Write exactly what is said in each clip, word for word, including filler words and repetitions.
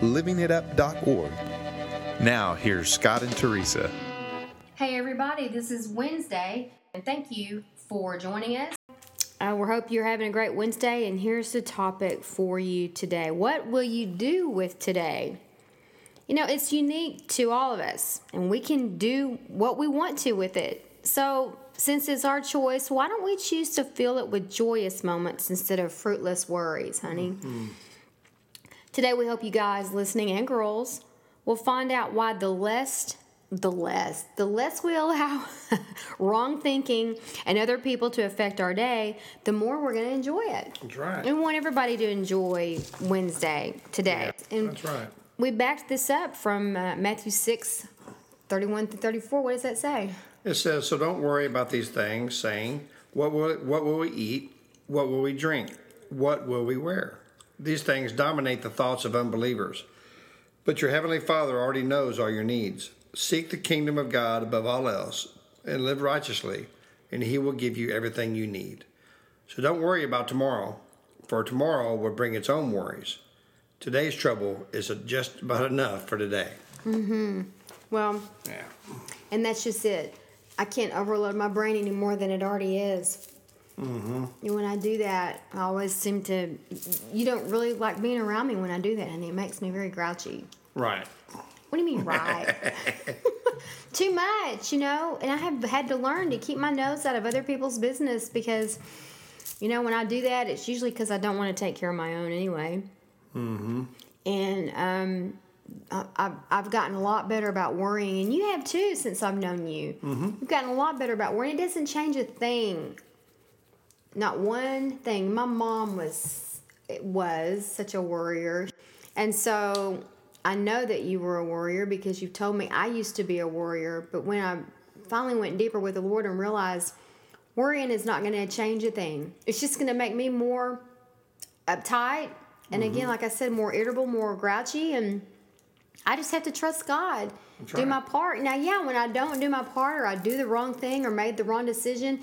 living it up dot org. Now here's Scott and Teresa. Hey everybody, this is Wednesday and thank you for joining us. Uh, we hope you're having a great Wednesday, and here's the topic for you today. What will you do with today? You know, it's unique to all of us, and we can do what we want to with it. So, since it's our choice, why don't we choose to fill it with joyous moments instead of fruitless worries, honey? Mm-hmm. Today, we hope you guys listening and girls will find out why the less... The less, the less we allow wrong thinking and other people to affect our day, the more we're going to enjoy it. That's right. And we want everybody to enjoy Wednesday today. Yeah, and that's right. We backed this up from uh, Matthew six, thirty-one to thirty-four. What does that say? It says, "So don't worry about these things, saying, what will what will we eat? What will we drink? What will we wear? These things dominate the thoughts of unbelievers. But your heavenly Father already knows all your needs. Seek the kingdom of God above all else and live righteously, and he will give you everything you need. So don't worry about tomorrow, for tomorrow will bring its own worries. Today's trouble is just about enough for today." Mm-hmm. Well, yeah. And that's just it. I can't overload my brain any more than it already is. Mm-hmm. And when I do that, I always seem to, you don't really like being around me when I do that, and it makes me very grouchy. Right. What do you mean, right? Too much, you know? And I have had to learn to keep my nose out of other people's business because, you know, when I do that, it's usually because I don't want to take care of my own anyway. Mm-hmm. And um, I, I've, I've gotten a lot better about worrying, and you have too since I've known you. Mm-hmm. You've gotten a lot better about worrying. It doesn't change a thing. Not one thing. My mom was, was such a worrier. And so... I know that you were a warrior because you've told me I used to be a warrior, but when I finally went deeper with the Lord and realized worrying is not going to change a thing. It's just going to make me more uptight and, mm-hmm. again, like I said, more irritable, more grouchy, and I just have to trust God, do my part. Now, yeah, when I don't do my part or I do the wrong thing or made the wrong decision,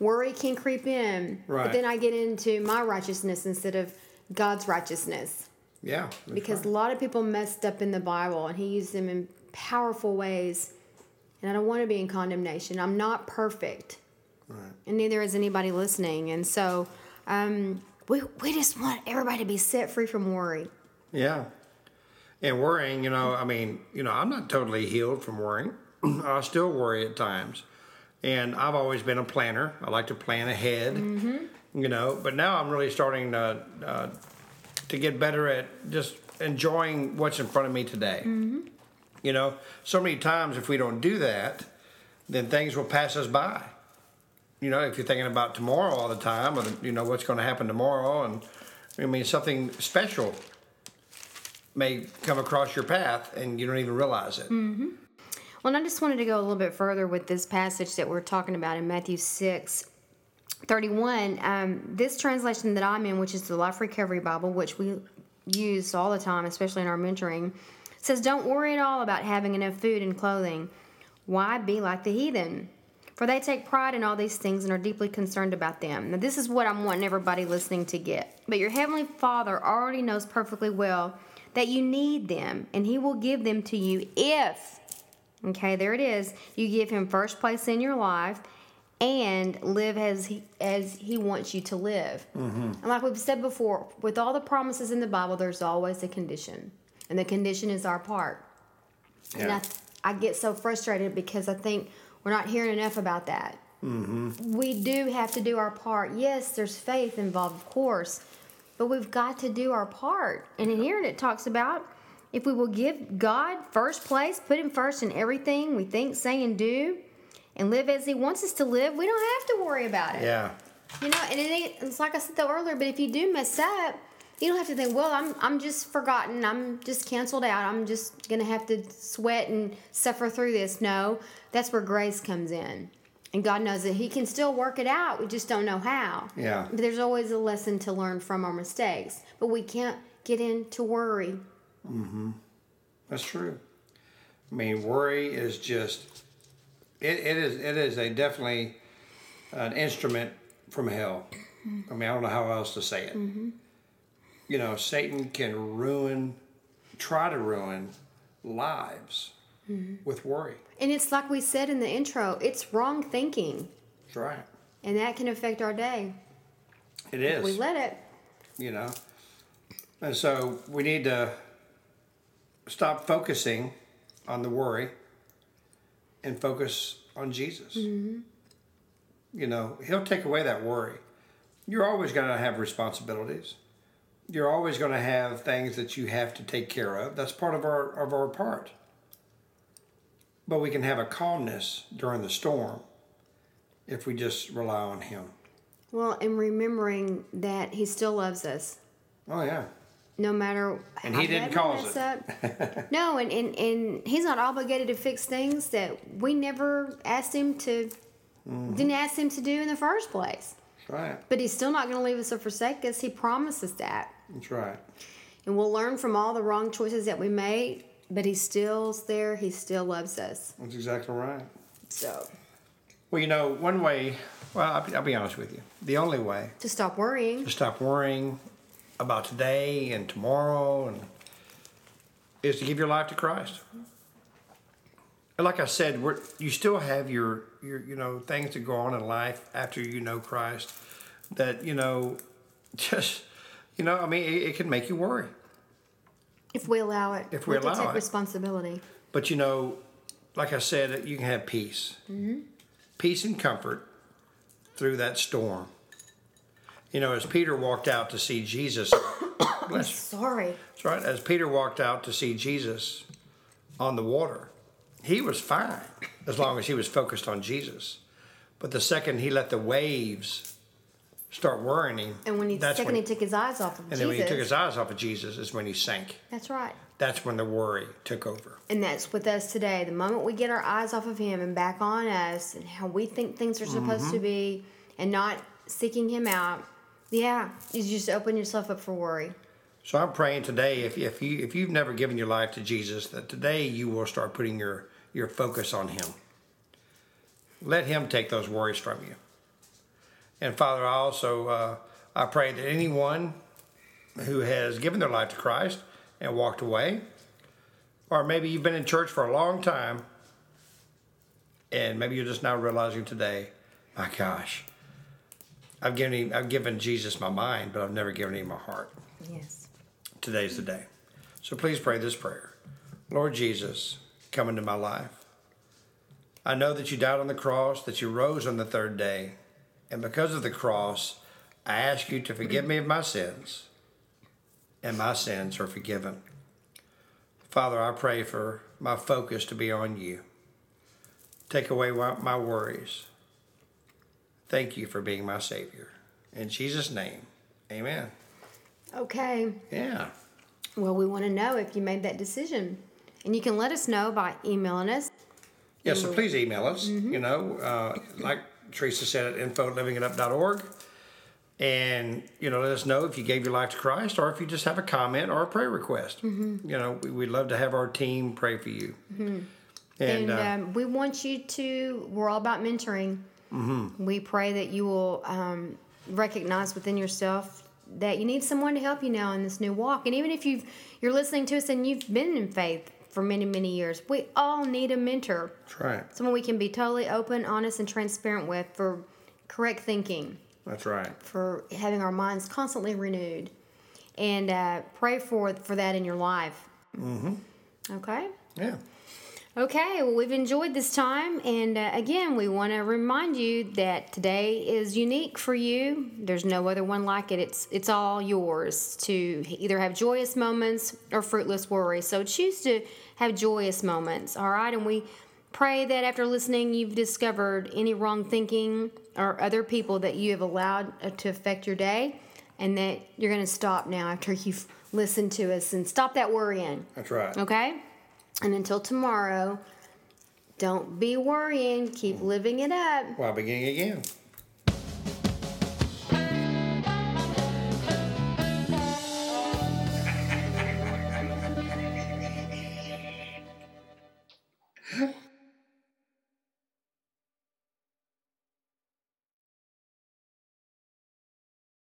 worry can creep in, right. But then I get into my righteousness instead of God's righteousness. Yeah. Because right. A lot of people messed up in the Bible, and he used them in powerful ways. And I don't want to be in condemnation. I'm not perfect. Right. And neither is anybody listening. And so um, we we just want everybody to be set free from worry. Yeah. And worrying, you know, I mean, you know, I'm not totally healed from worrying. I still worry at times. And I've always been a planner. I like to plan ahead, mm-hmm. you know. But now I'm really starting to... Uh, to get better at just enjoying what's in front of me today. Mm-hmm. You know, so many times if we don't do that, then things will pass us by. You know, if you're thinking about tomorrow all the time, or the, you know, what's going to happen tomorrow, and I mean, something special may come across your path and you don't even realize it. Mm-hmm. Well, and I just wanted to go a little bit further with this passage that we're talking about in Matthew six, thirty-one, um, this translation that I'm in, which is the Life Recovery Bible, which we use all the time, especially in our mentoring, says, "Don't worry at all about having enough food and clothing. Why be like the heathen? For they take pride in all these things and are deeply concerned about them." Now, this is what I'm wanting everybody listening to get. "But your heavenly Father already knows perfectly well that you need them, and he will give them to you if," okay, there it is, "you give him first place in your life and live as he, as he wants you to live." Mm-hmm. And like we've said before, with all the promises in the Bible, there's always a condition. And the condition is our part. Yeah. And I, I get so frustrated because I think we're not hearing enough about that. Mm-hmm. We do have to do our part. Yes, there's faith involved, of course. But we've got to do our part. And in here it talks about if we will give God first place, put him first in everything we think, say, and do, and live as he wants us to live, we don't have to worry about it. Yeah. You know, and it, it's like I said though earlier, but if you do mess up, You don't have to think, well, I'm I'm just forgotten. I'm just canceled out. I'm just going to have to sweat and suffer through this. No, that's where grace comes in. And God knows that He can still work it out. We just don't know how. Yeah. But there's always a lesson to learn from our mistakes. But we can't get into worry. Mm-hmm. That's true. I mean, worry is just, it, it is it is a definitely an instrument from hell. Mm-hmm. I mean, I don't know how else to say it. Mm-hmm. You know, Satan can ruin, try to ruin lives mm-hmm. with worry. And it's like we said in the intro, it's wrong thinking. That's right. And that can affect our day. It is. If we let it. You know. And so we need to stop focusing on the worry and focus on Jesus. Mm-hmm. You know, He'll take away that worry. You're always going to have responsibilities. You're always going to have things that you have to take care of. That's part of our of our part. But we can have a calmness during the storm if we just rely on Him. Well, and remembering that He still loves us. Oh, yeah. No matter how bad we mess up. No, and, and, and He's not obligated to fix things that we never asked Him to, mm-hmm. didn't ask Him to do in the first place. Right. But He's still not going to leave us or forsake us. He promises that. That's right. And we'll learn from all the wrong choices that we made, but He's still there. He still loves us. That's exactly right. So. Well, you know, one way, well, I'll be, I'll be honest with you. The only way. To stop worrying. To stop worrying about today and tomorrow and is to give your life to Christ. And like I said, we're, you still have your, your, you know, things that go on in life after you know Christ that, you know, just, you know, I mean, it, it can make you worry. If we allow it. If we, we allow can take it. Responsibility. But, you know, like I said, you can have peace. Mm-hmm. Peace and comfort through that storm. You know, as Peter walked out to see Jesus. I'm sorry. That's right. As Peter walked out to see Jesus on the water. He was fine as long as he was focused on Jesus. But the second he let the waves start worrying him. And when he, the second when, he took his eyes off of and Jesus. And then when he took his eyes off of Jesus is when he sank. That's right. That's when the worry took over. And that's with us today. The moment we get our eyes off of Him and back on us and how we think things are supposed mm-hmm. to be and not seeking Him out, yeah, you just open yourself up for worry. So I'm praying today, if if you if you've never given your life to Jesus, that today you will start putting your, your focus on Him. Let Him take those worries from you. And Father, I also uh, I pray that anyone who has given their life to Christ and walked away, or maybe you've been in church for a long time, and maybe you're just now realizing today, my gosh, I've given him, I've given Jesus my mind, but I've never given Him my heart. Yes. Today's the day. So please pray this prayer. Lord Jesus, come into my life. I know that You died on the cross, that You rose on the third day. And because of the cross, I ask You to forgive me of my sins. And my sins are forgiven. Father, I pray for my focus to be on You. Take away my worries. Thank You for being my Savior. In Jesus' name, amen. Okay. Yeah. Well, we want to know if you made that decision. And you can let us know by emailing us. Yeah, so please email us. Mm-hmm. You know, uh, like Teresa said, at info at living it up dot org. And, you know, let us know if you gave your life to Christ or if you just have a comment or a prayer request. Mm-hmm. You know, we, we'd love to have our team pray for you. Mm-hmm. And, and uh, um, we want you to, we're all about mentoring. Mm-hmm. We pray that you will um, recognize within yourself that you need someone to help you now in this new walk. And even if you've, you're listening to us and you've been in faith for many, many years, we all need a mentor. That's right. Someone we can be totally open, honest, and transparent with for correct thinking. That's right. For having our minds constantly renewed. And uh, pray for for that in your life. Mm-hmm. Okay? Yeah. Okay, well, we've enjoyed this time, and uh, again, we want to remind you that today is unique for you. There's no other one like it. It's it's all yours to either have joyous moments or fruitless worry. So choose to have joyous moments, all right? And we pray that after listening, you've discovered any wrong thinking or other people that you have allowed to affect your day. and that you're going to stop now after you've listened to us and stop that worrying. That's right. Okay? And until tomorrow, don't be worrying. Keep living it up. While beginning again.